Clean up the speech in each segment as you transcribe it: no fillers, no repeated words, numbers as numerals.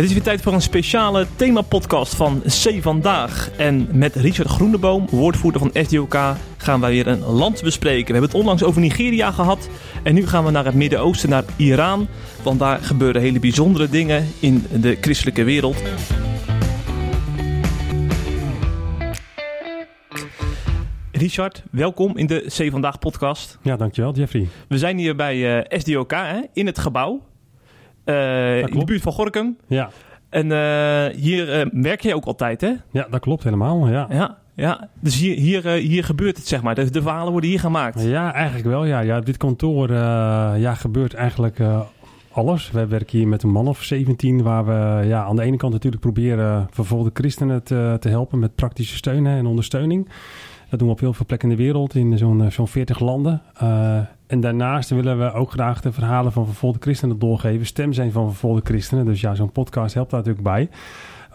Het is weer tijd voor een speciale themapodcast van C Vandaag. En met Richard Groeneboom, woordvoerder van SDOK, gaan wij weer een land bespreken. We hebben het onlangs over Nigeria gehad. En nu gaan we naar het Midden-Oosten, naar Iran. Want daar gebeuren hele bijzondere dingen in de christelijke wereld. Richard, welkom in de C Vandaag podcast. Ja, dankjewel Jeffrey. We zijn hier bij SDOK, hè, in het gebouw. In de buurt van Gorkum. Ja. En hier werk je ook altijd, hè? Ja, dat klopt helemaal. Ja. Dus hier gebeurt het, zeg maar. De verhalen worden hier gemaakt. Ja, eigenlijk wel. Ja, op dit kantoor gebeurt eigenlijk alles. Wij werken hier met een man of 17... waar we aan de ene kant natuurlijk proberen vervolgde christenen te helpen met praktische steun en ondersteuning. Dat doen we op heel veel plekken in de wereld, in zo'n 40 landen. En daarnaast willen we ook graag de verhalen van vervolgde christenen doorgeven. Stem zijn van vervolgde christenen. Dus zo'n podcast helpt daar natuurlijk bij.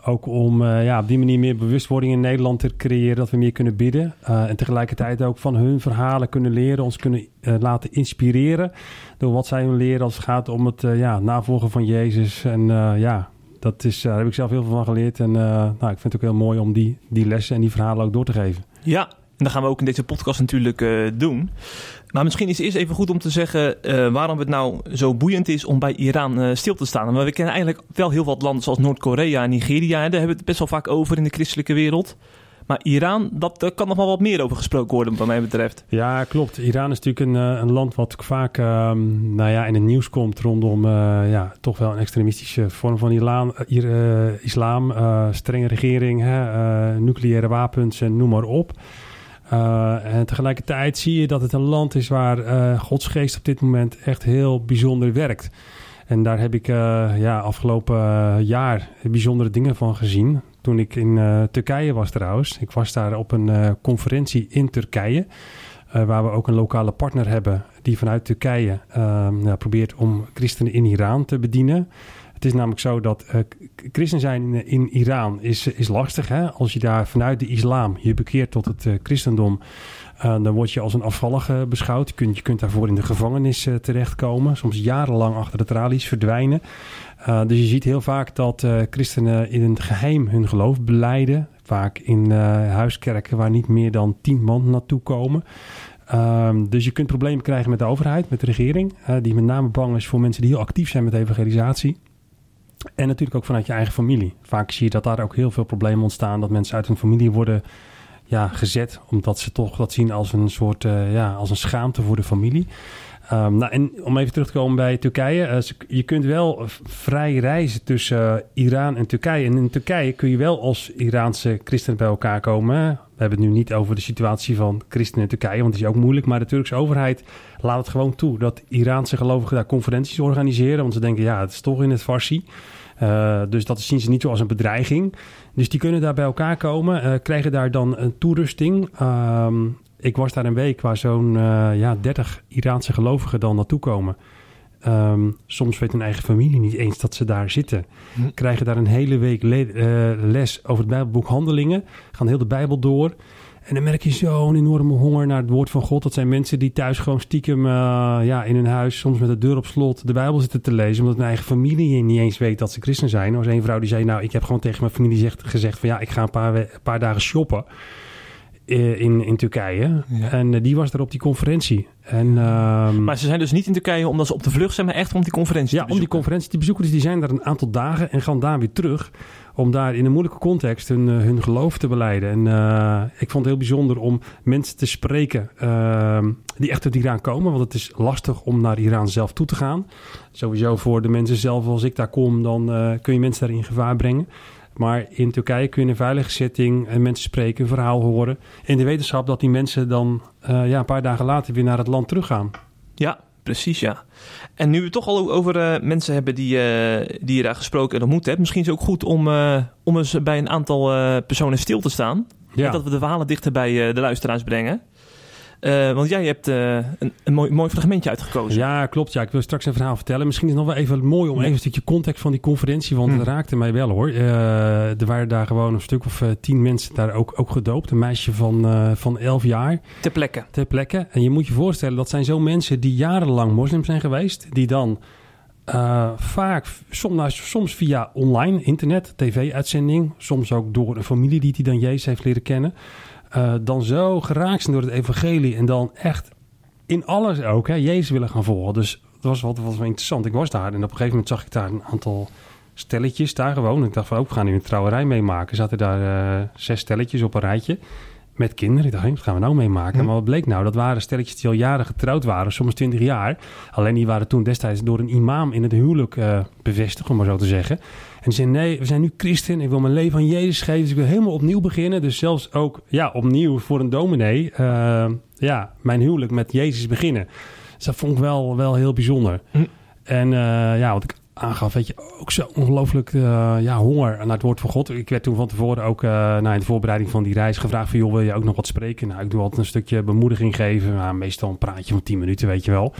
Ook om op die manier meer bewustwording in Nederland te creëren. Dat we meer kunnen bidden. En tegelijkertijd ook van hun verhalen kunnen leren. Ons kunnen laten inspireren door wat zij hun leren als het gaat om het navolgen van Jezus. En daar heb ik zelf heel veel van geleerd. En ik vind het ook heel mooi om die lessen en die verhalen ook door te geven. Ja, en dat gaan we ook in deze podcast natuurlijk doen. Maar misschien is het eerst even goed om te zeggen waarom het nou zo boeiend is om bij Iran stil te staan. Maar we kennen eigenlijk wel heel wat landen zoals Noord-Korea en Nigeria. Hè? Daar hebben we het best wel vaak over in de christelijke wereld. Maar Iran, daar kan nog wel wat meer over gesproken worden wat mij betreft. Ja, klopt. Iran is natuurlijk een land wat vaak in het nieuws komt rondom toch wel een extremistische vorm van islam. Strenge regering, nucleaire wapens en noem maar op. En tegelijkertijd zie je dat het een land is waar Gods geest op dit moment echt heel bijzonder werkt. En daar heb ik afgelopen jaar bijzondere dingen van gezien. Toen ik in Turkije was trouwens. Ik was daar op een conferentie in Turkije. Waar we ook een lokale partner hebben die vanuit Turkije probeert om christenen in Iran te bedienen. Het is namelijk zo dat christen zijn in Iran is lastig. Hè? Als je daar vanuit de islam je bekeert tot het christendom, dan word je als een afvallige beschouwd. Je kunt daarvoor in de gevangenis terechtkomen. Soms jarenlang achter de tralies verdwijnen. Dus je ziet heel vaak dat christenen in het geheim hun geloof belijden. Vaak in huiskerken waar niet meer dan 10 man naartoe komen. Dus je kunt problemen krijgen met de overheid, met de regering. Die met name bang is voor mensen die heel actief zijn met evangelisatie. En natuurlijk ook vanuit je eigen familie. Vaak zie je dat daar ook heel veel problemen ontstaan. Dat mensen uit hun familie worden gezet. Omdat ze toch dat zien als een soort als een schaamte voor de familie. En om even terug te komen bij Turkije. Je kunt wel vrij reizen tussen Iran en Turkije. En in Turkije kun je wel als Iraanse christenen bij elkaar komen. We hebben het nu niet over de situatie van christenen in Turkije. Want die is ook moeilijk. Maar de Turkse overheid laat het gewoon toe dat Iraanse gelovigen daar conferenties organiseren. Want ze denken, het is toch in het Farsi. Dus dat zien ze niet zo als een bedreiging. Dus die kunnen daar bij elkaar komen. Krijgen daar dan een toerusting. Ik was daar een week waar zo'n 30 Iraanse gelovigen dan naartoe komen. Soms weet hun eigen familie niet eens dat ze daar zitten. Krijgen daar een hele week les over het Bijbelboek Handelingen. Gaan heel de Bijbel door. En dan merk je zo'n enorme honger naar het woord van God. Dat zijn mensen die thuis gewoon stiekem in hun huis, soms met de deur op slot, de Bijbel zitten te lezen. Omdat hun eigen familie niet eens weet dat ze christen zijn. Er was één vrouw die zei, ik heb gewoon tegen mijn familie gezegd van ik ga een paar dagen shoppen. In Turkije. Ja. En die was daar op die conferentie. En, maar ze zijn dus niet in Turkije omdat ze op de vlucht zijn, maar echt om die conferentie te bezoeken. Ja, om die conferentie te bezoeken. Dus die zijn daar een aantal dagen en gaan daar weer terug om daar in een moeilijke context hun geloof te belijden. En ik vond het heel bijzonder om mensen te spreken die echt uit Iran komen, want het is lastig om naar Iran zelf toe te gaan. Sowieso voor de mensen zelf, als ik daar kom, dan kun je mensen daar in gevaar brengen. Maar in Turkije kun je in een veilige setting mensen spreken, een verhaal horen. En de wetenschap dat die mensen dan een paar dagen later weer naar het land teruggaan. Ja, precies ja. En nu we het toch al over mensen hebben die je daar gesproken en ontmoet hebt. Misschien is het ook goed om eens bij een aantal personen stil te staan. Ja. Dat we de verhalen dichter bij de luisteraars brengen. Want jij hebt een mooi fragmentje uitgekozen. Ja, klopt. Ja. Ik wil straks een verhaal vertellen. Misschien is het nog wel even mooi om even een stukje context van die conferentie. Want het raakte mij wel hoor. Er waren daar gewoon een stuk of 10 mensen daar ook gedoopt. Een meisje van 11 jaar. Ter plekke. En je moet je voorstellen, dat zijn zo mensen die jarenlang moslim zijn geweest. Die dan vaak, soms via online, internet, tv-uitzending, soms ook door een familie die dan Jezus heeft leren kennen, dan zo geraakt zijn door het evangelie en dan echt in alles ook, hè, Jezus willen gaan volgen. Dus dat was wat interessant. Ik was daar en op een gegeven moment zag ik daar een aantal stelletjes daar gewoon. Ik dacht van, we gaan nu een trouwerij meemaken. Zaten daar 6 stelletjes op een rijtje met kinderen. Ik dacht, wat gaan we nou meemaken? Maar wat bleek nou? Dat waren stelletjes die al jaren getrouwd waren, soms 20 jaar. Alleen die waren toen destijds door een imam in het huwelijk bevestigd, om maar zo te zeggen. En die zeiden, nee, we zijn nu christen. Ik wil mijn leven aan Jezus geven. Dus ik wil helemaal opnieuw beginnen. Dus zelfs ook, opnieuw voor een dominee, mijn huwelijk met Jezus beginnen. Dus dat vond ik wel heel bijzonder. En wat ik aangaf, weet je, ook zo ongelooflijk honger naar het woord van God. Ik werd toen van tevoren ook in de voorbereiding van die reis gevraagd van, joh, wil je ook nog wat spreken? Nou, ik doe altijd een stukje bemoediging geven. Meestal een praatje van 10 minuten, weet je wel.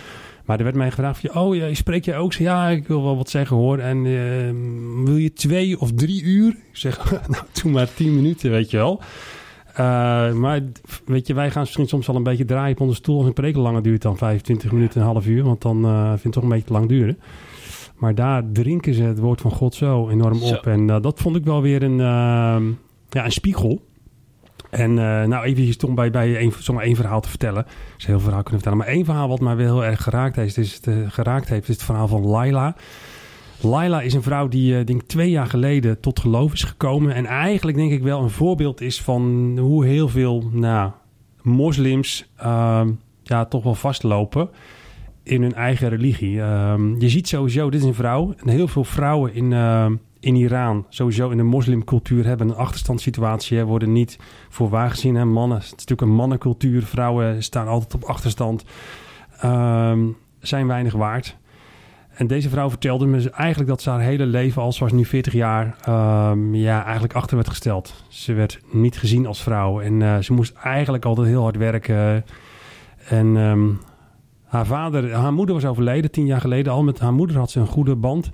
Maar er werd mij gevraagd van, spreek je ook? Ja, ik wil wel wat zeggen hoor. En wil je 2 of 3 uur? Ik zeg, doe maar 10 minuten, weet je wel. Maar weet je, wij gaan misschien soms al een beetje draaien op onze stoel. Als een preek langer duurt dan 25 minuten, een half uur. Want dan vindt het toch een beetje te lang duren. Maar daar drinken ze het woord van God zo enorm op. En dat vond ik wel weer een spiegel. En even toen bij één verhaal te vertellen. Ik zou heel veel verhaal kunnen vertellen. Maar één verhaal wat mij wel heel erg geraakt heeft, is het verhaal van Laila. Laila is een vrouw die, denk 2 jaar geleden tot geloof is gekomen. En eigenlijk denk ik wel een voorbeeld is van hoe heel veel moslims toch wel vastlopen in hun eigen religie. Je ziet sowieso, dit is een vrouw. En heel veel vrouwen in Iran, sowieso in de moslimcultuur, hebben een achterstandssituatie. Worden niet voor waargezien. Hè? Mannen, het is natuurlijk een mannencultuur. Vrouwen staan altijd op achterstand. Zijn weinig waard. En deze vrouw vertelde me eigenlijk dat ze haar hele leven, al zoals nu 40 jaar... eigenlijk achter werd gesteld. Ze werd niet gezien als vrouw. En ze moest eigenlijk altijd heel hard werken. En haar moeder was overleden 10 jaar geleden al. Met haar moeder had ze een goede band.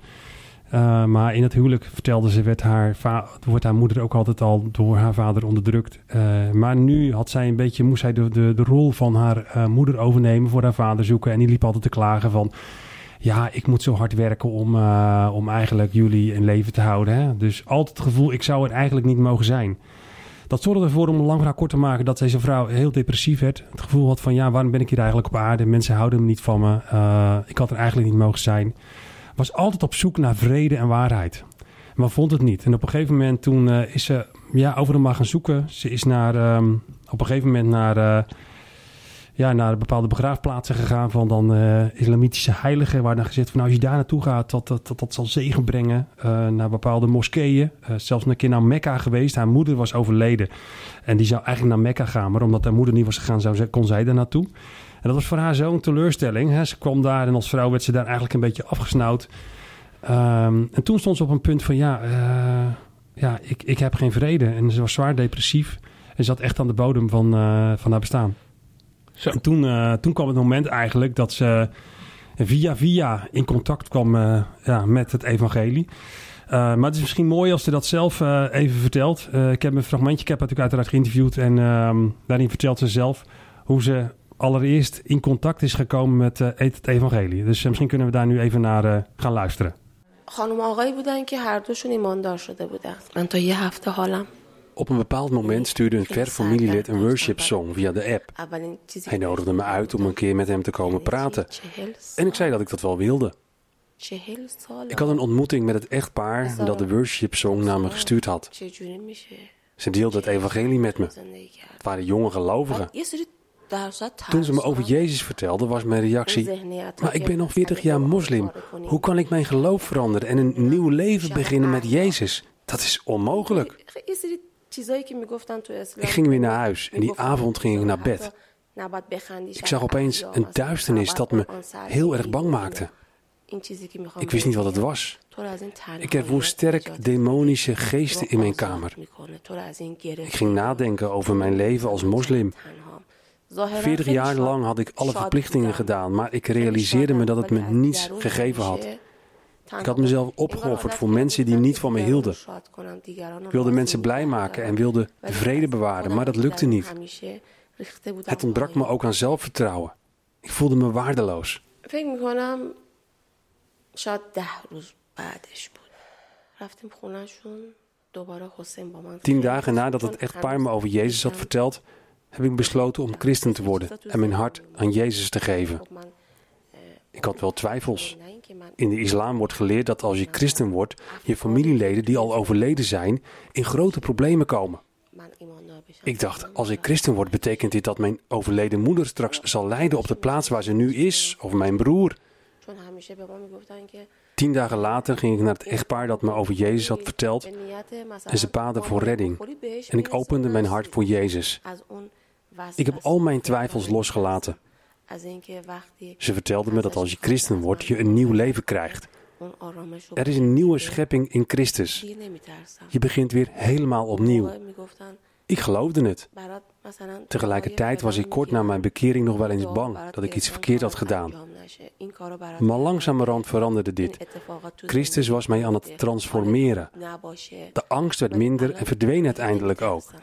Maar in het huwelijk, vertelde ze, wordt haar moeder ook altijd al door haar vader onderdrukt. Maar nu moest zij de rol van haar moeder overnemen, voor haar vader zoeken. En die liep altijd te klagen van, ik moet zo hard werken om eigenlijk jullie in leven te houden. Hè? Dus altijd het gevoel, ik zou er eigenlijk niet mogen zijn. Dat zorgde ervoor, om een lang verhaal kort te maken, dat deze vrouw heel depressief werd. Het gevoel had van, waarom ben ik hier eigenlijk op aarde? Mensen houden me niet van me. Ik had er eigenlijk niet mogen zijn. Was altijd op zoek naar vrede en waarheid. Maar vond het niet. En op een gegeven moment toen is ze over hem maar gaan zoeken. Ze is op een gegeven moment naar bepaalde begraafplaatsen gegaan van dan islamitische heiligen, waar dan gezegd van, als je daar naartoe gaat, dat zal zegen brengen. Naar bepaalde moskeeën. Zelfs een keer naar Mekka geweest. Haar moeder was overleden. En die zou eigenlijk naar Mekka gaan. Maar omdat haar moeder niet was gegaan, kon zij daar naartoe. En dat was voor haar zo'n teleurstelling. Hè? Ze kwam daar en als vrouw werd ze daar eigenlijk een beetje afgesnauwd. En toen stond ze op een punt van, ik heb geen vrede. En ze was zwaar depressief. En ze zat echt aan de bodem van haar bestaan. Zo. En toen kwam het moment eigenlijk dat ze via in contact kwam met het evangelie. Maar het is misschien mooi als ze dat zelf even vertelt. Ik heb een fragmentje, natuurlijk uiteraard geïnterviewd. En daarin vertelt ze zelf hoe ze allereerst in contact is gekomen met het evangelie. Dus misschien kunnen we daar nu even naar gaan luisteren. Op een bepaald moment stuurde een ver familielid een worship song via de app. Hij nodigde me uit om een keer met hem te komen praten. En ik zei dat ik dat wel wilde. Ik had een ontmoeting met het echtpaar dat de worship song naar me gestuurd had. Ze deelde het evangelie met me. Het waren jonge gelovigen. Toen ze me over Jezus vertelde, was mijn reactie, maar ik ben nog 40 jaar moslim. Hoe kan ik mijn geloof veranderen en een nieuw leven beginnen met Jezus? Dat is onmogelijk. Ik ging weer naar huis en die avond ging ik naar bed. Ik zag opeens een duisternis dat me heel erg bang maakte. Ik wist niet wat het was. Ik ervoer sterk demonische geesten in mijn kamer. Ik ging nadenken over mijn leven als moslim. 40 jaar lang had ik alle verplichtingen gedaan, maar ik realiseerde me dat het me niets gegeven had. Ik had mezelf opgeofferd voor mensen die niet van me hielden. Ik wilde mensen blij maken en wilde de vrede bewaren, maar dat lukte niet. Het ontbrak me ook aan zelfvertrouwen. Ik voelde me waardeloos. 10 dagen nadat het echtpaar me over Jezus had verteld, heb ik besloten om christen te worden en mijn hart aan Jezus te geven. Ik had wel twijfels. In de islam wordt geleerd dat als je christen wordt, je familieleden die al overleden zijn, in grote problemen komen. Ik dacht, als ik christen word, betekent dit dat mijn overleden moeder straks zal lijden op de plaats waar ze nu is, of mijn broer. 10 dagen later ging ik naar het echtpaar dat me over Jezus had verteld en ze baden voor redding. En ik opende mijn hart voor Jezus. Ik heb al mijn twijfels losgelaten. Ze vertelde me dat als je christen wordt, je een nieuw leven krijgt. Er is een nieuwe schepping in Christus. Je begint weer helemaal opnieuw. Ik geloofde het. Tegelijkertijd was ik kort na mijn bekering nog wel eens bang dat ik iets verkeerd had gedaan. Maar langzamerhand veranderde dit. Christus was mij aan het transformeren. De angst werd minder en verdween uiteindelijk ook.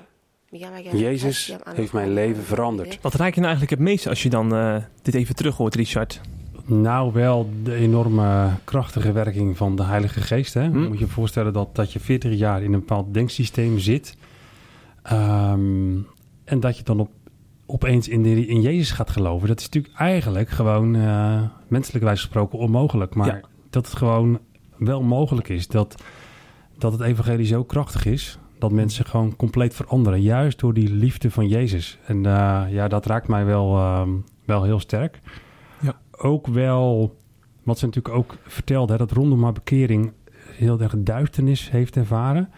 Jezus heeft mijn leven veranderd. Wat raak je nou eigenlijk het meest als je dan dit even terug hoort, Richard? Nou, wel de enorme krachtige werking van de Heilige Geest. Hè? Moet je je voorstellen dat je 40 jaar in een bepaald denksysteem zit. En dat je dan opeens in Jezus gaat geloven. Dat is natuurlijk eigenlijk gewoon menselijk wijs gesproken onmogelijk. Maar dat het gewoon wel mogelijk is. Dat het evangelie zo krachtig is dat mensen gewoon compleet veranderen. Juist door die liefde van Jezus. En dat raakt mij wel heel sterk. Ja. Ook wel, wat ze natuurlijk ook vertelde, dat rondom haar bekering heel erg duisternis heeft ervaren.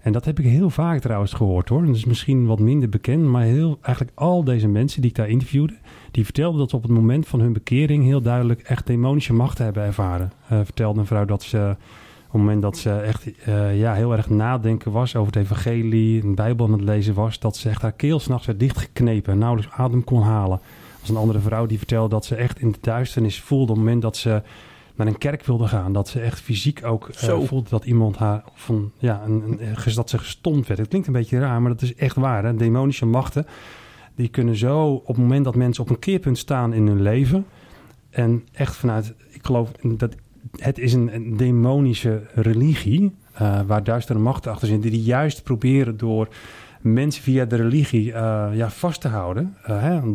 En dat heb ik heel vaak trouwens gehoord hoor. Dat is misschien wat minder bekend, maar eigenlijk al deze mensen die ik daar interviewde, die vertelden dat ze op het moment van hun bekering heel duidelijk echt demonische machten hebben ervaren. Vertelde een vrouw dat ze op het moment dat ze echt heel erg nadenken was over het evangelie, een Bijbel aan het lezen was, dat ze echt haar keel 's nachts werd dichtgeknepen en nauwelijks adem kon halen. Als een andere vrouw die vertelde dat ze echt in de duisternis voelde op het moment dat ze naar een kerk wilde gaan. Dat ze echt fysiek ook voelde dat iemand haar dat ze gestompt werd. Het klinkt een beetje raar, maar dat is echt waar. Hè? Demonische machten, die kunnen zo op het moment dat mensen op een keerpunt staan in hun leven. En echt vanuit, ik geloof dat het is een demonische religie. Waar duistere machten achter zitten. Die juist proberen door mensen via de religie vast te houden.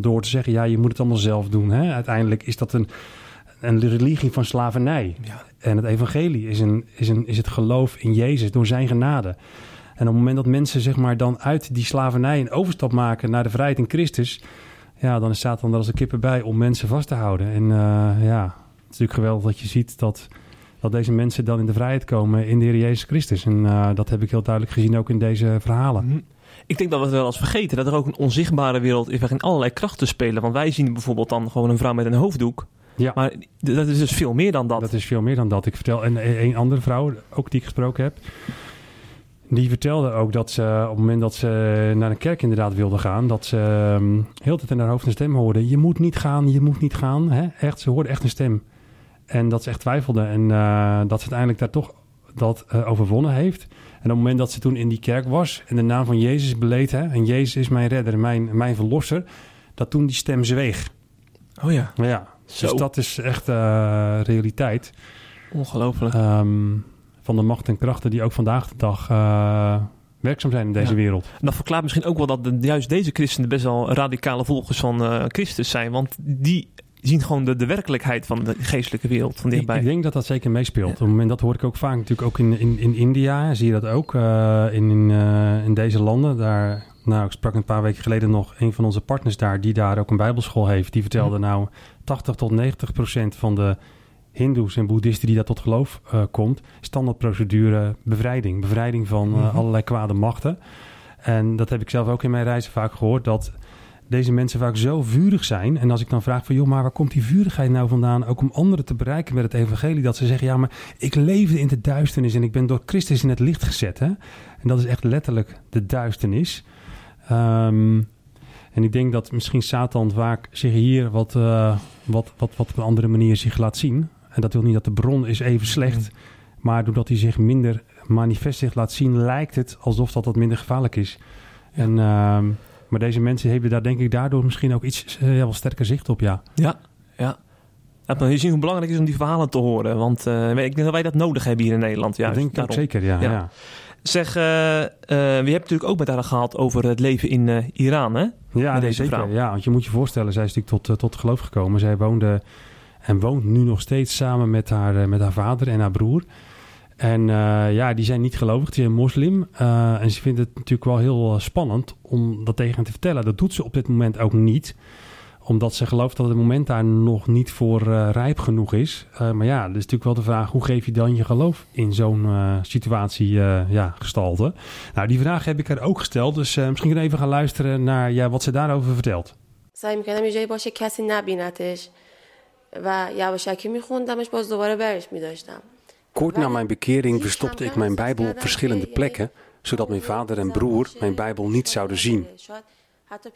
Door te zeggen, je moet het allemaal zelf doen. Hè? Uiteindelijk is dat een religie van slavernij. Ja. En het evangelie is het geloof in Jezus door zijn genade. En op het moment dat mensen zeg maar dan uit die slavernij een overstap maken naar de vrijheid in Christus, dan is Satan er als een kippen bij om mensen vast te houden. En het is natuurlijk geweldig dat je ziet dat deze mensen dan in de vrijheid komen in de Heer Jezus Christus. En dat heb ik heel duidelijk gezien ook in deze verhalen. Ik denk dat we het wel eens vergeten, dat er ook een onzichtbare wereld is waarin allerlei krachten spelen. Want wij zien bijvoorbeeld dan gewoon een vrouw met een hoofddoek. Ja. Maar dat is dus veel meer dan dat. Dat is veel meer dan dat. Ik vertel, en een andere vrouw, ook die ik gesproken heb, die vertelde ook dat ze op het moment dat ze naar een kerk inderdaad wilde gaan, dat ze heel de tijd in haar hoofd een stem hoorde. Je moet niet gaan, je moet niet gaan. Hè? Echt, ze hoorde echt een stem. En dat ze echt twijfelde. En dat ze uiteindelijk daar toch dat overwonnen heeft. En op het moment dat ze toen in die kerk was en de naam van Jezus beleed, hè, en Jezus is mijn redder, mijn verlosser, dat toen die stem zweeg. Oh ja. Ja. Zo. Dus dat is echt realiteit. Ongelooflijk. Van de macht en krachten die ook vandaag de dag werkzaam zijn in deze wereld. En dat verklaart misschien ook wel dat juist deze christenen best wel radicale volgers van Christus zijn. Want die zien gewoon de werkelijkheid van de geestelijke wereld van dichtbij. Ik denk dat dat zeker meespeelt. Ja. Op het moment, dat hoor ik ook vaak natuurlijk ook in India. Zie je dat ook in deze landen. Daar, ik sprak een paar weken geleden nog een van onze partners daar, die daar ook een bijbelschool heeft. Die vertelde 80% tot 90% van de hindoes en boeddhisten die daar tot geloof komt, standaardprocedure bevrijding. Bevrijding van allerlei kwade machten. En dat heb ik zelf ook in mijn reizen vaak gehoord, dat deze mensen vaak zo vurig zijn. En als ik dan vraag van, maar waar komt die vurigheid nou vandaan? Ook om anderen te bereiken met het evangelie. Dat ze zeggen, maar ik leefde in de duisternis en ik ben door Christus in het licht gezet. Hè? En dat is echt letterlijk de duisternis. En ik denk dat misschien Satan vaak zich hier wat op een andere manier zich laat zien. En dat wil niet dat de bron is even slecht. Maar doordat hij zich minder manifest zich laat zien, lijkt het alsof dat minder gevaarlijk is. Ja. En maar deze mensen hebben daar denk ik daardoor misschien ook iets wel sterker zicht op, ja. Ja, ja. Laat me zien hoe belangrijk het is om die verhalen te horen. Want ik denk dat wij dat nodig hebben hier in Nederland. Juist, denk ik ook zeker, ja. Zeg, we hebben natuurlijk ook met haar gehad over het leven in Iran, hè? Ja, deze zeker. Vrouw. Ja, want je moet je voorstellen, zij is natuurlijk tot geloof gekomen. Zij woonde en woont nu nog steeds samen met haar vader en haar broer. En die zijn niet gelovig, die zijn moslim. En ze vindt het natuurlijk wel heel spannend om dat tegen hen te vertellen. Dat doet ze op dit moment ook niet. Omdat ze gelooft dat het moment daar nog niet voor rijp genoeg is. Maar ja, dat is natuurlijk wel de vraag, hoe geef je dan je geloof in zo'n situatie gestalte? Nou, die vraag heb ik haar ook gesteld. Dus misschien kunnen we even gaan luisteren naar wat ze daarover vertelt. سعی می‌کردم یه جایی باشه کسی نبینتش و یواشکی می‌خوندمش باز دوباره برش می‌داشتم. Kort na mijn bekering verstopte ik mijn Bijbel op verschillende plekken, zodat mijn vader en broer mijn Bijbel niet zouden zien.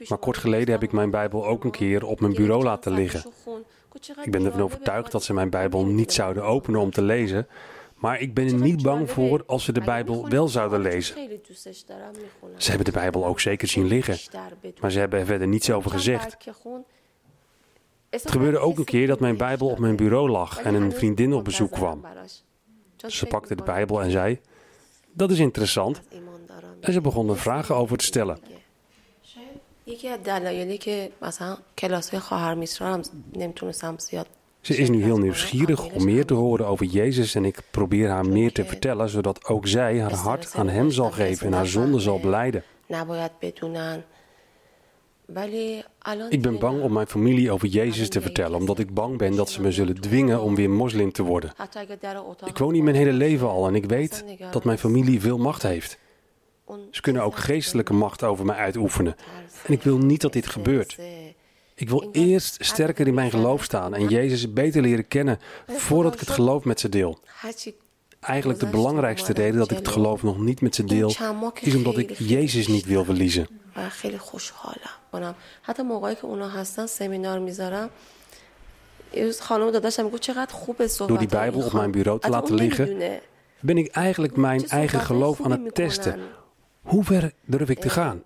Maar kort geleden heb ik mijn Bijbel ook een keer op mijn bureau laten liggen. Ik ben ervan overtuigd dat ze mijn Bijbel niet zouden openen om te lezen, maar ik ben er niet bang voor als ze de Bijbel wel zouden lezen. Ze hebben de Bijbel ook zeker zien liggen, maar ze hebben er verder niets over gezegd. Het gebeurde ook een keer dat mijn Bijbel op mijn bureau lag en een vriendin op bezoek kwam. Ze pakte de Bijbel en zei, dat is interessant. En ze begon er vragen over te stellen. Ze is nu heel nieuwsgierig om meer te horen over Jezus en ik probeer haar meer te vertellen, zodat ook zij haar hart aan hem zal geven en haar zonde zal belijden. Ik ben bang om mijn familie over Jezus te vertellen, omdat ik bang ben dat ze me zullen dwingen om weer moslim te worden. Ik woon hier mijn hele leven al en ik weet dat mijn familie veel macht heeft. Ze kunnen ook geestelijke macht over mij uitoefenen. En ik wil niet dat dit gebeurt. Ik wil eerst sterker in mijn geloof staan en Jezus beter leren kennen voordat ik het geloof met ze deel. Eigenlijk de belangrijkste reden dat ik het geloof nog niet met ze deel, is omdat ik Jezus niet wil verliezen. Door die Bijbel op mijn bureau te laten liggen, ben ik eigenlijk mijn eigen geloof aan het testen. Hoe ver durf ik te gaan?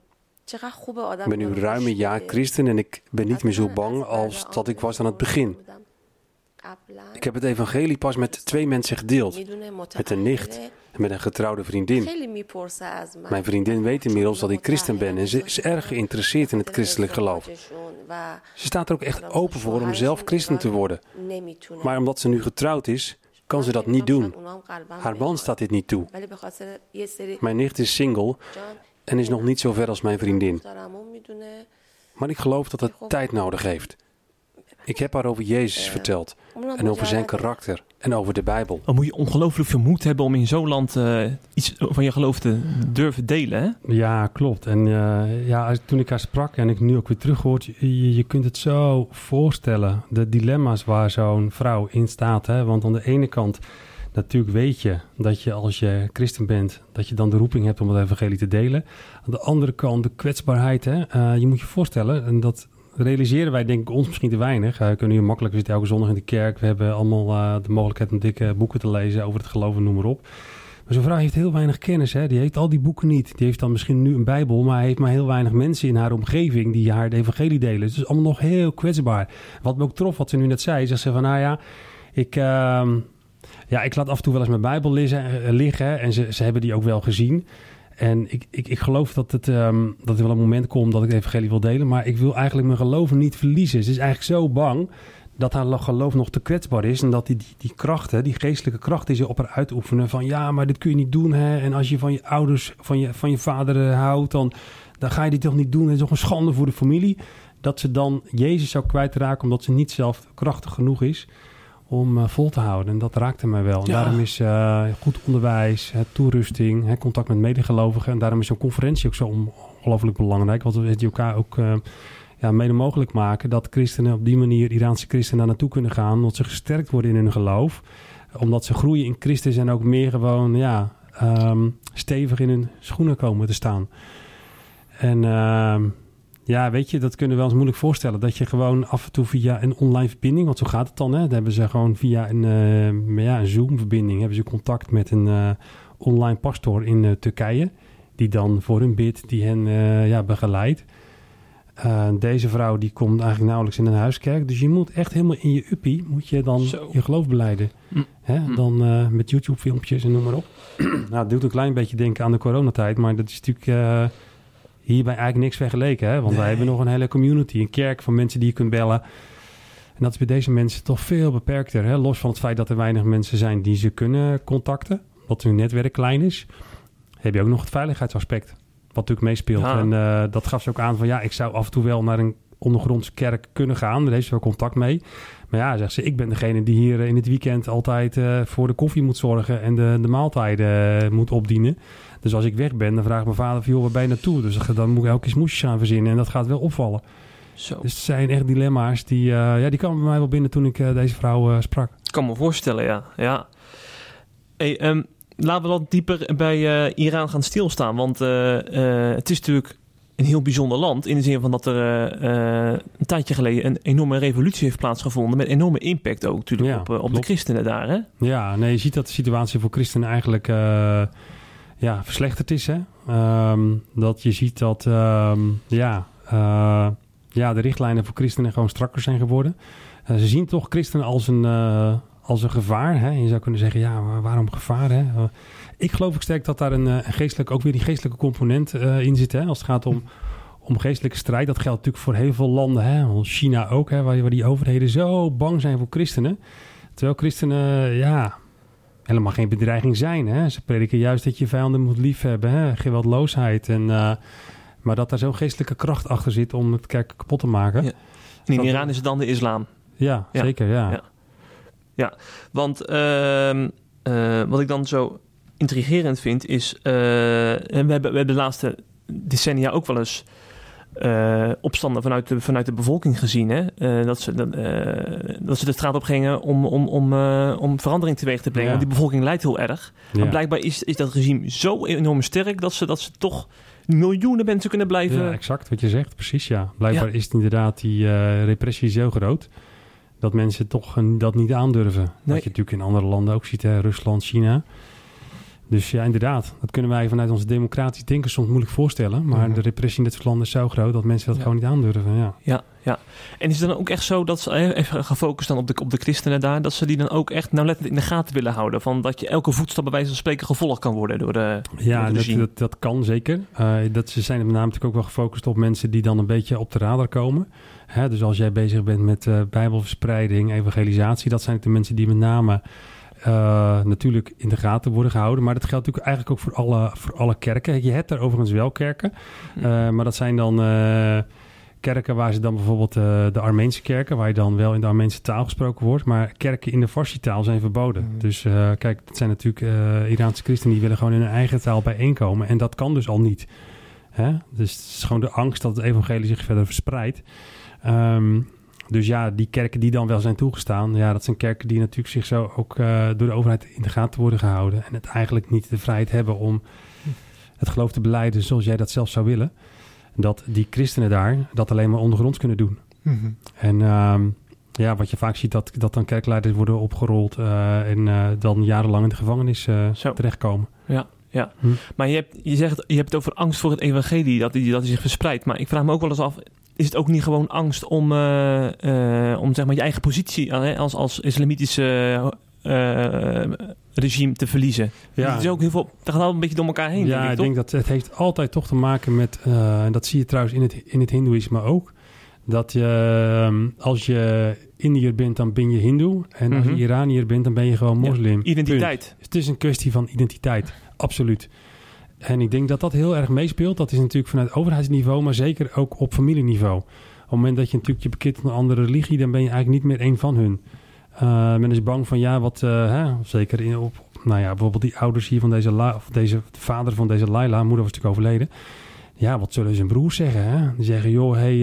Ik ben nu ruim een jaar christen en ik ben niet meer zo bang als dat ik was aan het begin. Ik heb het evangelie pas met 2 mensen gedeeld. Met een nicht en met een getrouwde vriendin. Mijn vriendin weet inmiddels dat ik christen ben en ze is erg geïnteresseerd in het christelijk geloof. Ze staat er ook echt open voor om zelf christen te worden. Maar omdat ze nu getrouwd is, kan ze dat niet doen. Haar man staat dit niet toe. Mijn nicht is single en is nog niet zo ver als mijn vriendin. Maar ik geloof dat het tijd nodig heeft. Ik heb haar over Jezus verteld en over zijn karakter en over de Bijbel. Dan moet je ongelooflijk veel moed hebben om in zo'n land iets van je geloof te durven delen, hè? Ja, klopt. En toen ik haar sprak en ik nu ook weer terughoor, je kunt het zo voorstellen, de dilemma's waar zo'n vrouw in staat, hè? Want aan de ene kant, natuurlijk weet je dat je als je christen bent, dat je dan de roeping hebt om het evangelie te delen. Aan de andere kant, de kwetsbaarheid, hè? Je moet je voorstellen, en dat realiseren wij denk ik ons misschien te weinig. We kunnen hier makkelijk zitten elke zondag in de kerk. We hebben allemaal de mogelijkheid om dikke boeken te lezen over het geloof en noem maar op. Maar zo'n vrouw heeft heel weinig kennis. Hè? Die heeft al die boeken niet. Die heeft dan misschien nu een Bijbel, maar heeft maar heel weinig mensen in haar omgeving die haar de evangelie delen. Dus het is allemaal nog heel kwetsbaar. Wat me ook trof, wat ze nu net zei, zegt ze van ik laat af en toe wel eens mijn Bijbel liggen en ze hebben die ook wel gezien. En ik geloof dat dat er wel een moment komt dat ik het evangelie wil delen. Maar ik wil eigenlijk mijn geloof niet verliezen. Ze is eigenlijk zo bang dat haar geloof nog te kwetsbaar is. En dat die krachten, die geestelijke kracht die ze op haar uitoefenen. Van ja, maar dit kun je niet doen. Hè? En als je van je ouders, van je vader houdt, dan ga je dit toch niet doen. Het is toch een schande voor de familie. Dat ze dan Jezus zou kwijtraken omdat ze niet zelf krachtig genoeg is om vol te houden. En dat raakte mij wel. En daarom is goed onderwijs, toerusting, contact met medegelovigen. En daarom is zo'n conferentie ook zo ongelooflijk belangrijk. Want we elkaar ook mede mogelijk maken dat christenen op die manier, Iraanse christenen, daar naartoe kunnen gaan. Omdat ze gesterkt worden in hun geloof. Omdat ze groeien in Christus en ook meer gewoon stevig in hun schoenen komen te staan. En weet je, dat kunnen we ons moeilijk voorstellen. Dat je gewoon af en toe via een online verbinding, want zo gaat het dan, hè? Dan hebben ze gewoon via een Zoom-verbinding hebben ze contact met een online pastoor in Turkije. Die dan voor hun bidt, die hen begeleidt. Deze vrouw die komt eigenlijk nauwelijks in een huiskerk. Dus je moet echt helemaal in je uppie, moet je dan je geloof belijden. Dan met YouTube filmpjes en noem maar op. Nou, het doet een klein beetje denken aan de coronatijd. Maar dat is natuurlijk hierbij eigenlijk niks vergeleken. Hè? Want wij hebben nog een hele community. Een kerk van mensen die je kunt bellen. En dat is bij deze mensen toch veel beperkter. Hè? Los van het feit dat er weinig mensen zijn die ze kunnen contacten. Omdat hun netwerk klein is. Heb je ook nog het veiligheidsaspect. Wat natuurlijk meespeelt. Ja. En dat gaf ze ook aan van ja, ik zou af en toe wel naar een ondergrondse kerk kunnen gaan. Daar heeft ze wel contact mee. Maar ja, zegt ze, ik ben degene die hier in het weekend altijd voor de koffie moet zorgen en de maaltijden moet opdienen. Dus als ik weg ben, dan vraagt mijn vader van joh, waar ben je naartoe? Dus dan moet ik elke keer smoesjes aan verzinnen en dat gaat wel opvallen. Zo. Dus het zijn echt dilemma's die, die kwamen bij mij wel binnen toen ik deze vrouw sprak. Ik kan me voorstellen, ja. Hey, laten we wat dieper bij Iran gaan stilstaan. Want het is natuurlijk een heel bijzonder land. In de zin van dat er een tijdje geleden een enorme revolutie heeft plaatsgevonden. Met enorme impact ook natuurlijk op de christenen daar. Hè? Ja, nee, je ziet dat de situatie voor christenen eigenlijk verslechterd is. Hè? Dat je ziet dat de richtlijnen voor christenen gewoon strakker zijn geworden. Ze zien toch christenen als een gevaar. Hè? Je zou kunnen zeggen, ja, waarom gevaar? Hè? Ik geloof ook sterk dat daar die geestelijke component in zit. Hè? Als het gaat om geestelijke strijd. Dat geldt natuurlijk voor heel veel landen. Hè? China ook, hè? Waar die overheden zo bang zijn voor christenen. Terwijl christenen helemaal geen bedreiging zijn. Hè? Ze prediken juist dat je vijanden moet liefhebben. Hè? Geweldloosheid. Maar dat daar zo'n geestelijke kracht achter zit om het kerk kapot te maken. Ja. En in Iran is het dan de islam. Ja, ja. Zeker. Ja. Ja, want wat ik dan zo intrigerend vind is... We hebben de laatste decennia ook wel eens opstanden vanuit de bevolking gezien. Hè? Dat ze de straat op gingen om verandering teweeg te brengen. Ja. Want die bevolking lijdt heel erg. Ja. Maar blijkbaar is dat regime zo enorm sterk dat ze toch miljoenen mensen kunnen blijven... Ja, exact wat je zegt. Precies, ja. Blijkbaar is het inderdaad die repressie zo groot... dat mensen toch dat niet aandurven. Nee. Wat je natuurlijk in andere landen ook ziet, hè? Rusland, China. Dus ja, inderdaad. Dat kunnen wij vanuit onze democratisch denken soms moeilijk voorstellen. Maar de repressie in dit soort landen is zo groot dat mensen dat gewoon niet aandurven. Ja. En is het dan ook echt zo dat ze even gefocust dan op de christenen daar... dat ze die dan ook echt nauwlettend in de gaten willen houden? Van dat je elke voetstap bij wijze van spreken gevolgd kan worden door de regime. Dat kan zeker. Ze zijn met name natuurlijk ook wel gefocust op mensen die dan een beetje op de radar komen. Hè, dus als jij bezig bent met bijbelverspreiding, evangelisatie... dat zijn de mensen die met name... natuurlijk in de gaten worden gehouden. Maar dat geldt natuurlijk eigenlijk ook voor alle kerken. Je hebt er overigens wel kerken. Maar dat zijn dan kerken waar ze dan bijvoorbeeld de Armeense kerken... waar je dan wel in de Armeense taal gesproken wordt. Maar kerken in de Farsi-taal zijn verboden. Dus kijk, dat zijn natuurlijk Iraanse christenen... die willen gewoon in hun eigen taal bijeenkomen. En dat kan dus al niet. Hè? Dus het is gewoon de angst dat het evangelie zich verder verspreidt. Dus ja, die kerken die dan wel zijn toegestaan... ja, dat zijn kerken die natuurlijk zich zo ook door de overheid in de gaten worden gehouden... en het eigenlijk niet de vrijheid hebben om het geloof te belijden... zoals jij dat zelf zou willen. Dat die christenen daar dat alleen maar ondergronds kunnen doen. Mm-hmm. En wat je vaak ziet, dat dan kerkleiders worden opgerold... en dan jarenlang in de gevangenis terechtkomen. Ja. Ja, maar je hebt het over angst voor het evangelie, dat die zich verspreidt. Maar ik vraag me ook wel eens af, is het ook niet gewoon angst om zeg maar je eigen positie als islamitische regime te verliezen? Ja. Dat is ook heel veel, dat gaat al een beetje door elkaar heen. Ja, ik denk dat het heeft altijd toch te maken met, en dat zie je trouwens in het hindoeïsme ook, dat je, als je Indiër bent, dan ben je hindoe. En als je Iraniër bent, dan ben je gewoon moslim. Ja, identiteit. Punt. Het is een kwestie van identiteit. Absoluut. En ik denk dat heel erg meespeelt. Dat is natuurlijk vanuit overheidsniveau, maar zeker ook op familieniveau. Op het moment dat je natuurlijk je bekent aan een andere religie, dan ben je eigenlijk niet meer een van hun. Men is bang van zeker bijvoorbeeld die ouders hier van deze vader van deze Laila, moeder was natuurlijk overleden. Ja, wat zullen zijn broers zeggen? Hè? Die zeggen, joh, hey,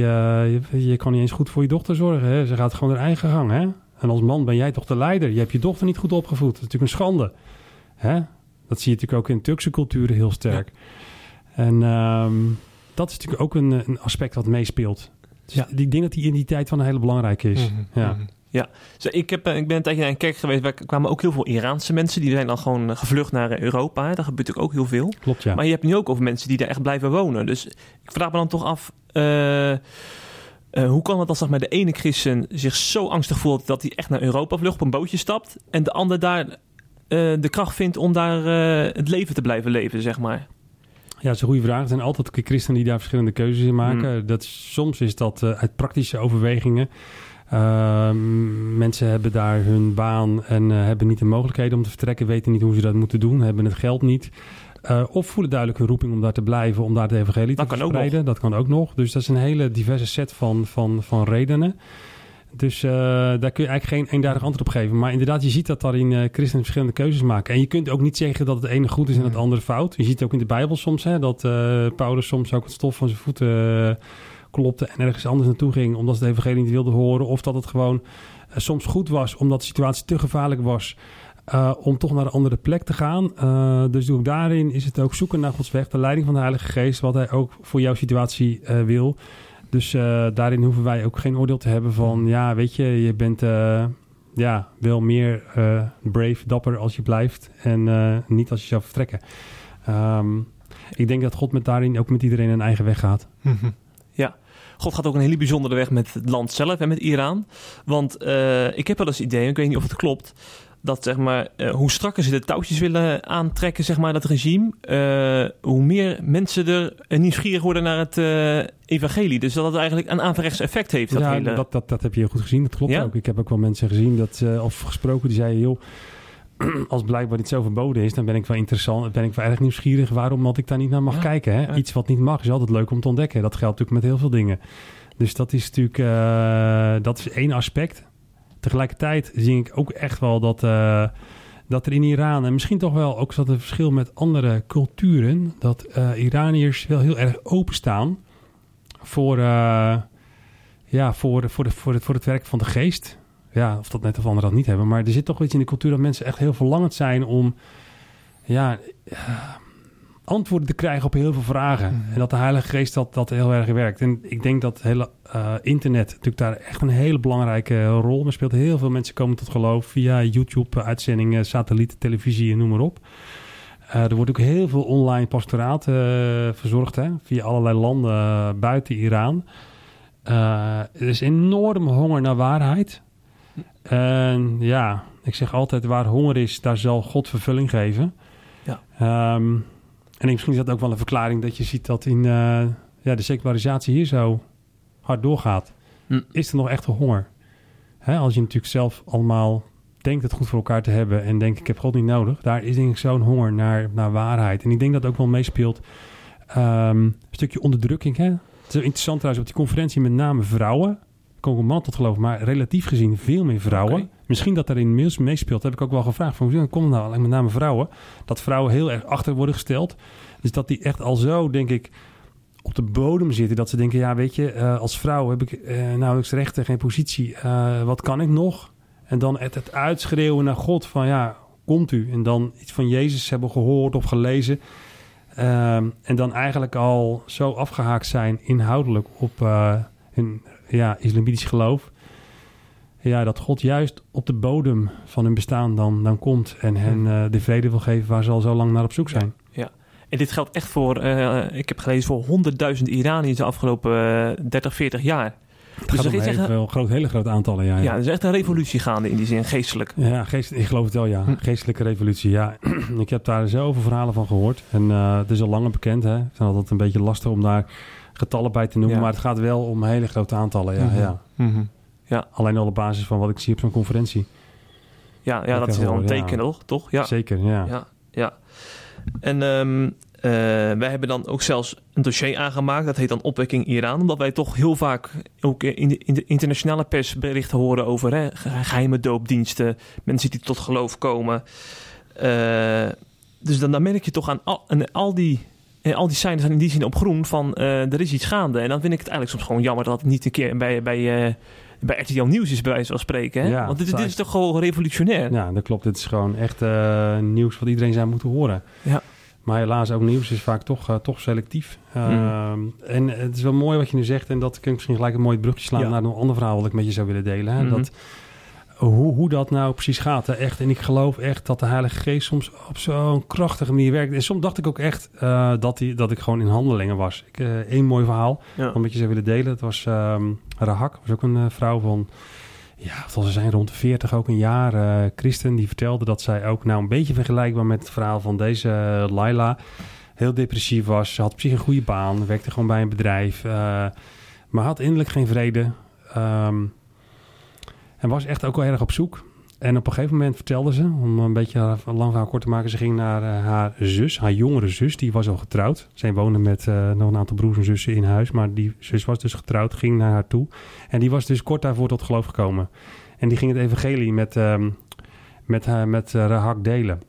je kan niet eens goed voor je dochter zorgen. Hè? Ze gaat gewoon haar eigen gang. Hè? En als man ben jij toch de leider? Je hebt je dochter niet goed opgevoed. Dat is natuurlijk een schande. Hè? Dat zie je natuurlijk ook in Turkse culturen heel sterk. Ja. En dat is natuurlijk ook een aspect wat meespeelt. Dus ik denk dat die identiteit wel een hele belangrijke is. Mm-hmm. Ja. Ja, dus ik ben een tijdje naar een kerk geweest. Waar kwamen ook heel veel Iraanse mensen. Die zijn dan gewoon gevlucht naar Europa. Daar gebeurt natuurlijk ook heel veel. Klopt, ja. Maar je hebt nu ook over mensen die daar echt blijven wonen. Dus ik vraag me dan toch af... hoe kan het dat zeg maar, de ene christen zich zo angstig voelt... dat hij echt naar Europa vlucht, op een bootje stapt... en de ander daar de kracht vindt om daar het leven te blijven leven, zeg maar? Ja, dat is een goede vraag. Er zijn altijd christenen die daar verschillende keuzes in maken. Dat, soms is dat uit praktische overwegingen. Mensen hebben daar hun baan en hebben niet de mogelijkheden om te vertrekken... weten niet hoe ze dat moeten doen, hebben het geld niet... of voelen duidelijk een roeping om daar te blijven, om daar de evangelie te verspreiden. Dat kan ook nog. Dus dat is een hele diverse set van redenen. Dus daar kun je eigenlijk geen eenduidig antwoord op geven. Maar inderdaad, je ziet dat daarin christenen verschillende keuzes maken. En je kunt ook niet zeggen dat het ene goed is en het andere fout. Je ziet ook in de Bijbel soms dat Paulus soms ook het stof van zijn voeten klopte... en ergens anders naartoe ging omdat ze de evangelie niet wilden horen. Of dat het gewoon soms goed was omdat de situatie te gevaarlijk was... om toch naar een andere plek te gaan. Dus ook daarin is het ook zoeken naar Gods weg. De leiding van de Heilige Geest. Wat hij ook voor jouw situatie wil. Dus daarin hoeven wij ook geen oordeel te hebben van... Ja, weet je, je bent wel meer brave, dapper als je blijft. En niet als je zou vertrekken. Ik denk dat God daarin ook met iedereen een eigen weg gaat. Ja. God gaat ook een hele bijzondere weg met het land zelf en met Iran. Want ik heb wel eens idee, ik weet niet of het klopt... dat zeg maar, hoe strakker ze de touwtjes willen aantrekken, zeg maar, dat regime... hoe meer mensen er nieuwsgierig worden naar het evangelie. Dus dat het eigenlijk een averechts effect heeft. Dat dat heb je heel goed gezien, dat klopt ook. Ik heb ook wel mensen gezien of gesproken die zeiden... joh, als blijkbaar dit zo verboden is, dan ben ik wel interessant... ben ik wel erg nieuwsgierig waarom ik daar niet naar mag kijken. Hè? Ja. Iets wat niet mag is altijd leuk om te ontdekken. Dat geldt natuurlijk met heel veel dingen. Dus dat is natuurlijk dat is één aspect... Tegelijkertijd zie ik ook echt wel dat er in Iran... en misschien toch wel ook zat een verschil met andere culturen... dat Iraniërs wel heel erg openstaan voor het werk van de geest. Ja, of dat net of anderen dat niet hebben. Maar er zit toch iets in de cultuur dat mensen echt heel verlangend zijn... om antwoorden te krijgen op heel veel vragen. En dat de Heilige Geest dat heel erg werkt. En ik denk dat het hele internet natuurlijk daar echt een hele belangrijke rol mee speelt. Heel veel mensen komen tot geloof via YouTube-uitzendingen, satellieten, televisie en noem maar op. Er wordt ook heel veel online pastoraat verzorgd via allerlei landen buiten Iran. Er is enorme honger naar waarheid. En ik zeg altijd waar honger is, daar zal God vervulling geven. Ja. En misschien is dat ook wel een verklaring dat je ziet dat in de secularisatie hier zo hard doorgaat. Is er nog echt een honger? Hè, als je natuurlijk zelf allemaal denkt het goed voor elkaar te hebben en denkt ik heb God niet nodig. Daar is denk ik zo'n honger naar waarheid. En ik denk dat ook wel meespeelt een stukje onderdrukking. Hè? Het is interessant trouwens op die conferentie met name vrouwen. Concomitant tot geloof, maar relatief gezien veel meer vrouwen. Okay. Misschien dat daarin meespeelt, heb ik ook wel gevraagd. Van, hoe komt het nou alleen met name vrouwen? Dat vrouwen heel erg achter worden gesteld. Dus dat die echt al zo, denk ik, op de bodem zitten. Dat ze denken, als vrouw heb ik nauwelijks rechten, geen positie. Wat kan ik nog? En dan het uitschreeuwen naar God van, komt u? En dan iets van Jezus hebben gehoord of gelezen. En dan eigenlijk al zo afgehaakt zijn inhoudelijk op... islamitisch geloof. Ja, dat God juist op de bodem van hun bestaan dan komt... en hen de vrede wil geven waar ze al zo lang naar op zoek zijn. Ja. En dit geldt echt voor, ik heb gelezen... voor 100.000 Iraniërs de afgelopen 30, 40 jaar. Het dus gaat om hele grote aantallen. Ja, er is echt een revolutie gaande in die zin, geestelijk. Ja, ik geloof het wel, ja. Geestelijke revolutie, ja. Ik heb daar zoveel verhalen van gehoord. En het is al langer bekend, hè. Het is altijd een beetje lastig om daar... getallen bij te noemen, maar het gaat wel om hele grote aantallen. Ja, Ja. Alleen al op basis van wat ik zie op zo'n conferentie. Ja, dat is wel een teken, toch? Ja. Zeker, ja. En wij hebben dan ook zelfs een dossier aangemaakt, dat heet dan Opwekking Iran, omdat wij toch heel vaak ook in de internationale pers berichten horen over geheime doopdiensten, mensen die tot geloof komen. Dus dan merk je toch aan al die seinen zijn in die zin op groen van er is iets gaande. En dan vind ik het eigenlijk soms gewoon jammer dat het niet een keer bij RTL Nieuws is, bij wijze van spreken. Hè? Ja, want dit is toch gewoon revolutionair. Ja, dat klopt. Dit is gewoon echt nieuws wat iedereen zou moeten horen. Ja. Maar helaas, ook nieuws is vaak toch selectief. En het is wel mooi wat je nu zegt. En dat kun ik misschien gelijk een mooi brugje slaan naar een ander verhaal wat ik met je zou willen delen. Hè? Dat hoe dat nou precies gaat. Echt. En ik geloof echt dat de Heilige Geest soms op zo'n krachtige manier werkt. En soms dacht ik ook echt dat ik gewoon in Handelingen was. Eén mooi verhaal, om met je zou willen delen. Het was Rahak, was ook een vrouw van... Ja, ze zijn rond de 40, ook een jaar christen. Die vertelde dat zij ook nou een beetje vergelijkbaar met het verhaal van deze Laila. Heel depressief was. Ze had op zich een goede baan. Werkte gewoon bij een bedrijf. Maar had innerlijk geen vrede. En was echt ook wel erg op zoek. En op een gegeven moment vertelde ze, om een beetje een lang verhaal kort te maken, ze ging naar haar zus, haar jongere zus. Die was al getrouwd. Zij woonde met nog een aantal broers en zussen in huis. Maar die zus was dus getrouwd, ging naar haar toe. En die was dus kort daarvoor tot geloof gekomen. En die ging het evangelie met Rahak delen.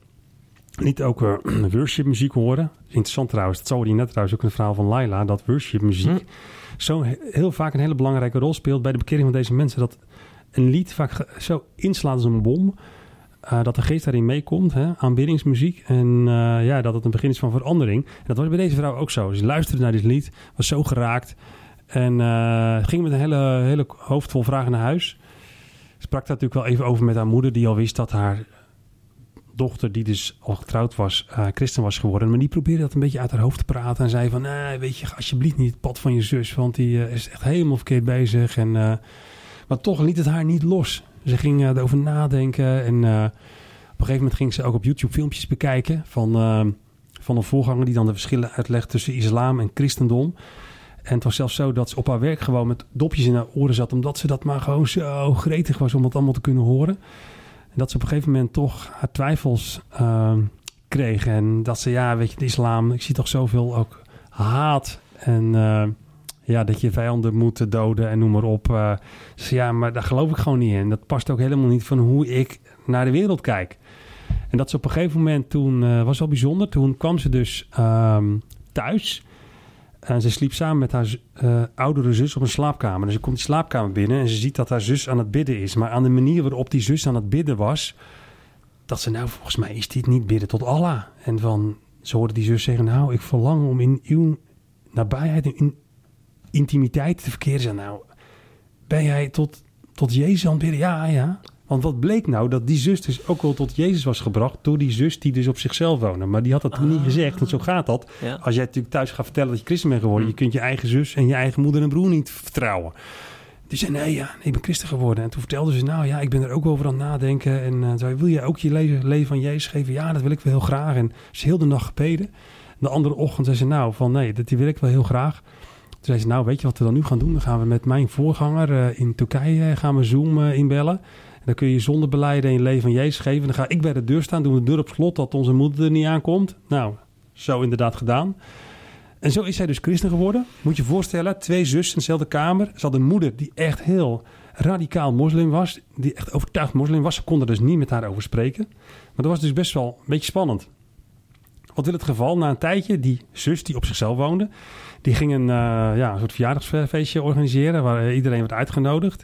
Niet ook worshipmuziek horen. Interessant trouwens, dat zou die net trouwens ook in het verhaal van Laila, dat worshipmuziek zo heel vaak een hele belangrijke rol speelt bij de bekering van deze mensen. Dat een lied vaak zo inslaat als een bom. Dat de geest daarin meekomt. Aanbiddingsmuziek. En dat het een begin is van verandering. En dat was bij deze vrouw ook zo. Ze luisterde naar dit lied. Was zo geraakt. En ging met een hele hoofd vol vragen naar huis. Sprak daar natuurlijk wel even over met haar moeder. Die al wist dat haar dochter, die dus al getrouwd was, christen was geworden. Maar die probeerde dat een beetje uit haar hoofd te praten. En zei van, weet je, ga alsjeblieft niet het pad van je zus. Want die is echt helemaal verkeerd bezig. En... Maar toch liet het haar niet los. Ze ging erover nadenken. En op een gegeven moment ging ze ook op YouTube filmpjes bekijken. Van een voorganger die dan de verschillen uitlegt tussen islam en christendom. En het was zelfs zo dat ze op haar werk gewoon met dopjes in haar oren zat. Omdat ze dat maar gewoon zo gretig was om het allemaal te kunnen horen. En dat ze op een gegeven moment toch haar twijfels kreeg. En dat ze, de islam, ik zie toch zoveel ook haat en... dat je vijanden moet doden en noem maar op. Dus maar daar geloof ik gewoon niet in. Dat past ook helemaal niet van hoe ik naar de wereld kijk. En dat ze op een gegeven moment toen... was wel bijzonder. Toen kwam ze dus thuis. En ze sliep samen met haar oudere zus op een slaapkamer. Dus ze komt die slaapkamer binnen en ze ziet dat haar zus aan het bidden is. Maar aan de manier waarop die zus aan het bidden was... dat ze volgens mij is dit niet bidden tot Allah. En ze hoorde die zus zeggen... ik verlang om in uw nabijheid... intimiteit te verkeren. Ze ben jij tot Jezus aan het bidden? Ja. Want wat bleek nou? Dat die zus dus ook wel tot Jezus was gebracht... door die zus die dus op zichzelf woonde. Maar die had dat niet gezegd, want zo gaat dat. Ja. Als jij natuurlijk thuis gaat vertellen dat je christen bent geworden... je kunt je eigen zus en je eigen moeder en broer niet vertrouwen. Die zei, ik ben christen geworden. En toen vertelde ze, ik ben er ook over aan het nadenken. En zei, wil jij ook je leven aan Jezus geven? Ja, dat wil ik wel heel graag. En ze is heel de nacht gebeden. De andere ochtend zei ze, dat wil ik wel heel graag... Toen zei ze, weet je wat we dan nu gaan doen? Dan gaan we met mijn voorganger in Turkije gaan we Zoom inbellen. En dan kun je je zonde belijden en je leven aan Jezus geven. En dan ga ik bij de deur staan, doen we de deur op slot... dat onze moeder er niet aankomt. Zo inderdaad gedaan. En zo is zij dus christen geworden. Moet je voorstellen, twee zussen in dezelfde kamer. Ze had een moeder die echt heel radicaal moslim was. Die echt overtuigd moslim was. Ze kon er dus niet met haar over spreken. Maar dat was dus best wel een beetje spannend. Wat wil het geval? Na een tijdje, die zus die op zichzelf woonde... die ging een soort verjaardagsfeestje organiseren... waar iedereen werd uitgenodigd.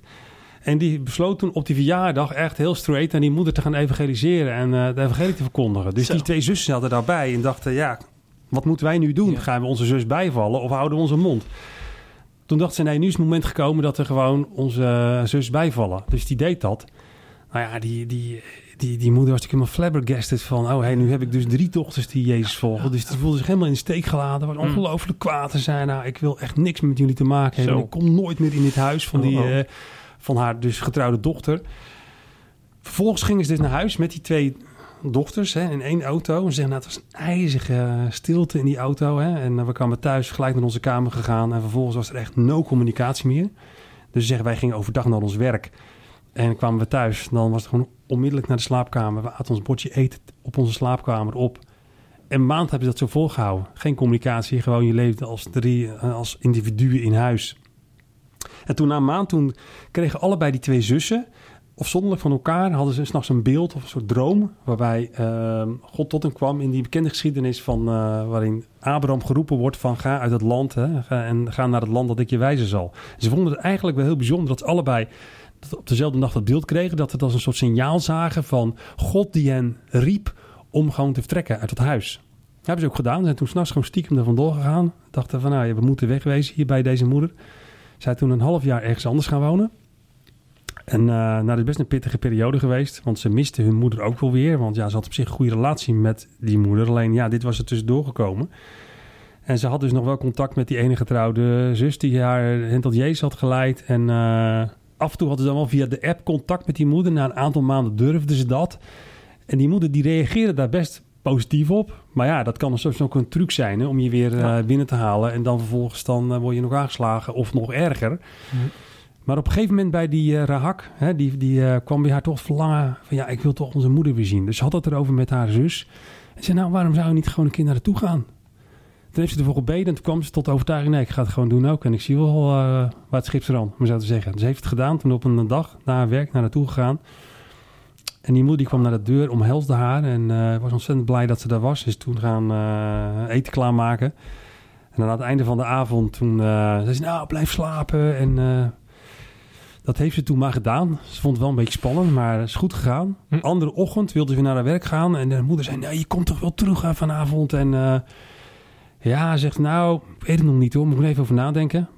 En die besloot toen op die verjaardag echt heel straight... aan die moeder te gaan evangeliseren en de evangelie te verkondigen. Dus die twee zussen zaten daarbij en dachten... wat moeten wij nu doen? Ja. Gaan we onze zus bijvallen of houden we onze mond? Toen dacht ze, nu is het moment gekomen... dat we gewoon onze zus bijvallen. Dus die deed dat. Die moeder was natuurlijk helemaal flabbergasted van... nu heb ik dus 3 dochters die Jezus volgen. Dus die voelde zich helemaal in de steek gelaten. Was ongelooflijk kwaad. Ze zei, ik wil echt niks met jullie te maken hebben. Ik kom nooit meer in dit huis van haar dus getrouwde dochter. Vervolgens gingen ze dus naar huis met die 2 dochters in 1 auto. En ze zeggen, het was een ijzige stilte in die auto. En we kwamen thuis gelijk naar onze kamer gegaan. En vervolgens was er echt no communicatie meer. Dus ze zeggen, wij gingen overdag naar ons werk... En kwamen we thuis. Dan was het gewoon onmiddellijk naar de slaapkamer. We aten ons bordje eten op onze slaapkamer op. En maand hebben ze dat zo volgehouden. Geen communicatie. Gewoon je leefde als individuen in huis. En toen na een maand kregen allebei die 2 zussen... afzonderlijk van elkaar hadden ze 's nachts een beeld of een soort droom... waarbij God tot hen kwam in die bekende geschiedenis... waarin Abraham geroepen wordt van ga uit het land... en ga naar het land dat ik je wijzen zal. En ze vonden het eigenlijk wel heel bijzonder dat ze allebei... dat op dezelfde nacht dat beeld kregen... dat het als een soort signaal zagen van... God die hen riep om gewoon te vertrekken uit het huis. Dat hebben ze ook gedaan. Ze zijn toen 's nachts gewoon stiekem er vandoor gegaan. Dachten van, we moeten wegwezen hier bij deze moeder. Zij toen een half jaar ergens anders gaan wonen. En dat is best een pittige periode geweest. Want ze misten hun moeder ook wel weer. Want ja, ze had op zich een goede relatie met die moeder. Alleen ja, dit was er tussendoor gekomen. En ze had dus nog wel contact met die ene getrouwde zus die haar tot Jezus had geleid. En af en toe hadden ze dan wel via de app contact met die moeder. Na een aantal maanden durfden ze dat. En die moeder die reageerde daar best positief op. Maar ja, dat kan soms ook een truc zijn, hè, om je weer binnen te halen. En dan vervolgens dan word je nog aangeslagen of nog erger. Mm-hmm. Maar op een gegeven moment bij die Rahak, hè, die kwam bij haar toch verlangen van ja, ik wil toch onze moeder weer zien. Dus ze had het erover met haar zus. En zei nou, waarom zou je niet gewoon een keer naar naartoe gaan? Toen heeft ze ervoor gebeden en toen kwam ze tot de overtuiging, nee, ik ga het gewoon doen ook. En ik zie wel waar het schip strandt, om zo te zeggen. Dus ze heeft het gedaan, toen op een dag na haar werk naar naartoe gegaan. En die moeder die kwam naar de deur, omhelsde haar en was ontzettend blij dat ze daar was. Ze is toen gaan eten klaarmaken. En aan het einde van de avond toen zei ze, nou, blijf slapen. En dat heeft ze toen maar gedaan. Ze vond het wel een beetje spannend, maar het is goed gegaan. Andere ochtend wilde ze weer naar haar werk gaan. En de moeder zei, nou, je komt toch wel terug vanavond. En ja, zegt, nou, ik weet het nog niet hoor, moet ik even over nadenken.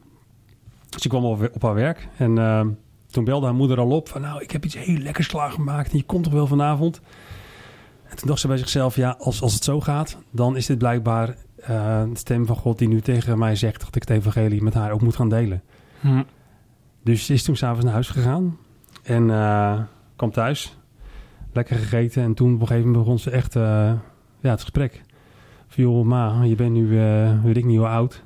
Dus ze kwam al op haar werk en toen belde haar moeder al op van, nou, ik heb iets heel lekkers klaargemaakt en je komt toch wel vanavond. En toen dacht ze bij zichzelf, ja, als het zo gaat, dan is dit blijkbaar de stem van God die nu tegen mij zegt dat ik het evangelie met haar ook moet gaan delen. Hm. Dus ze is toen 's avonds naar huis gegaan en kwam thuis, lekker gegeten. En toen op een gegeven moment begon ze echt het gesprek. Van joh, ma, je bent nu, weet ik niet hoe oud.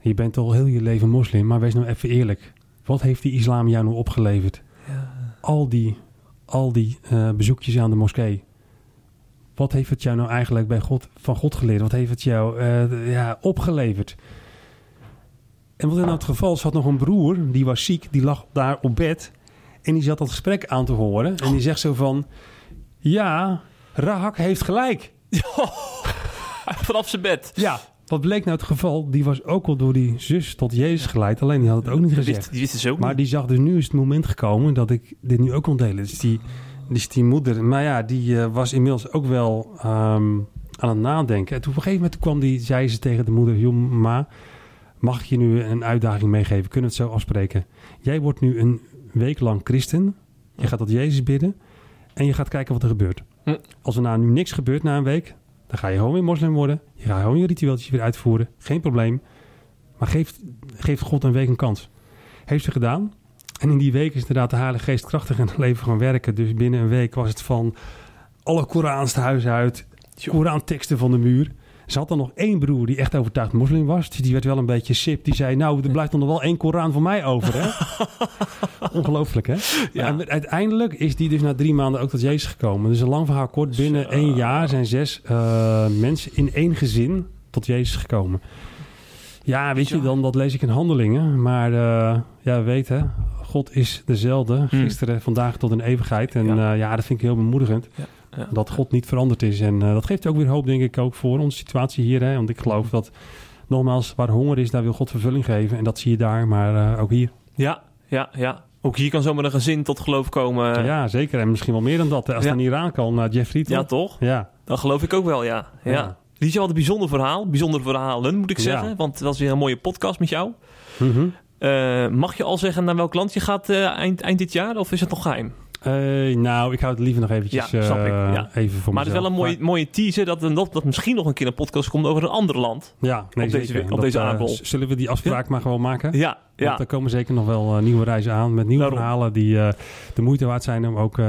Je bent al heel je leven moslim, maar wees nou even eerlijk. Wat heeft die islam jou nou opgeleverd? Ja. Al die bezoekjes aan de moskee. Wat heeft het jou nou eigenlijk van God geleerd? Wat heeft het jou opgeleverd? En wat in dat geval, ze had nog een broer, die was ziek, die lag daar op bed. En die zat dat gesprek aan te horen. En die zegt zo van, ja, Rahak heeft gelijk. Vanaf zijn bed. Ja, wat bleek nou het geval? Die was ook al door die zus tot Jezus geleid. Alleen die had het ook niet gezegd. Maar die zag dus, nu is het moment gekomen dat ik dit nu ook kon delen. Dus die moeder, maar ja, die was inmiddels ook wel aan het nadenken. En toen op een gegeven moment zei ze tegen de moeder, joh, ma, mag ik je nu een uitdaging meegeven? Kunnen we het zo afspreken? Jij wordt nu een week lang christen. Je gaat tot Jezus bidden. En je gaat kijken wat er gebeurt. Als er nou nu niks gebeurt na een week, dan ga je gewoon weer moslim worden. Je gaat gewoon je ritueeltjes weer uitvoeren. Geen probleem. Maar geef God een week een kans. Heeft ze gedaan. En in die week is inderdaad de Heilige Geest krachtig in het leven gaan werken. Dus binnen een week was het van alle Korans het huis uit. Koranteksten van de muur. Ze had dan nog één broer die echt overtuigd moslim was. Die werd wel een beetje sip. Die zei, nou, er blijft dan nog wel één Koran voor mij over. Hè? Ongelooflijk, hè? Ja. En uiteindelijk is die dus na 3 maanden ook tot Jezus gekomen. Dus een lang verhaal kort. Binnen 1 jaar zijn 6 mensen in 1 gezin tot Jezus gekomen. Ja, weet je, dan dat lees ik in Handelingen. Maar weet hè, God is dezelfde. Gisteren, vandaag tot in eeuwigheid. En dat vind ik heel bemoedigend. Ja. Ja. Dat God niet veranderd is. En dat geeft ook weer hoop, denk ik, ook voor onze situatie hier. Hè? Want ik geloof dat, nogmaals, waar honger is, daar wil God vervulling geven. En dat zie je daar, maar ook hier. Ja. Ook hier kan zomaar een gezin tot geloof komen. Ja, zeker. En misschien wel meer dan dat. Als het naar Iran kan, naar Jeffrey. Ja, toch? Ja. Dat geloof ik ook wel, ja. Dit is wel een bijzonder verhaal. Bijzondere verhalen, moet ik zeggen. Ja. Want dat is weer een mooie podcast met jou. Mm-hmm. Mag je al zeggen naar welk land je gaat eind dit jaar? Of is het nog geheim? Ik hou het liever nog eventjes snap ik. Even voor mezelf. Maar het is wel een mooie teaser dat misschien nog een keer een podcast komt over een ander land. Ja, nee, op deze aardbol. Zullen we die afspraak maar gewoon maken? Ja. Want er komen zeker nog wel nieuwe reizen aan met nieuwe verhalen die de moeite waard zijn om ook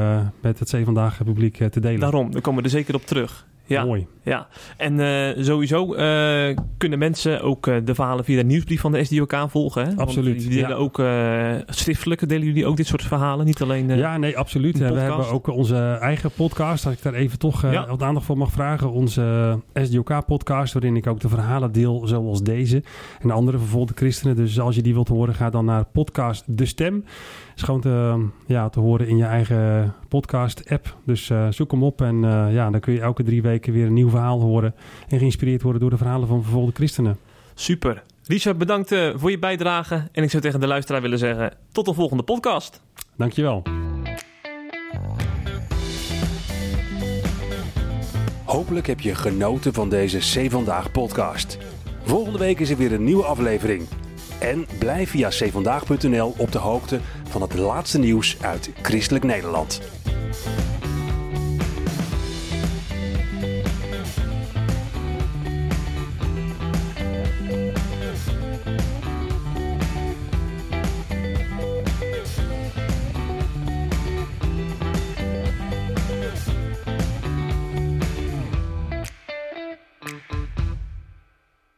met het Zeevandaag publiek te delen. Daarom, daar komen we er zeker op terug. Ja, mooi. Ja. En sowieso kunnen mensen ook de verhalen via de nieuwsbrief van de SDOK volgen. Hè? Absoluut. Want jullie delen ook schriftelijk, delen jullie ook dit soort verhalen? Niet alleen. Absoluut. We hebben ook onze eigen podcast. Als ik daar even toch wat aandacht voor mag vragen. Onze SDOK-podcast, waarin ik ook de verhalen deel, zoals deze. En andere vervolgde christenen. Dus als je die wilt horen, ga dan naar podcast De Stem. Het is gewoon te horen in je eigen podcast-app. Dus zoek hem op en dan kun je elke 3 weken weer een nieuw verhaal horen. En geïnspireerd worden door de verhalen van vervolgde christenen. Super. Richard, bedankt voor je bijdrage. En ik zou tegen de luisteraar willen zeggen, tot de volgende podcast. Dankjewel. Hopelijk heb je genoten van deze C Vandaag podcast. Volgende week is er weer een nieuwe aflevering. En blijf via cvandaag.nl op de hoogte van het laatste nieuws uit christelijk Nederland.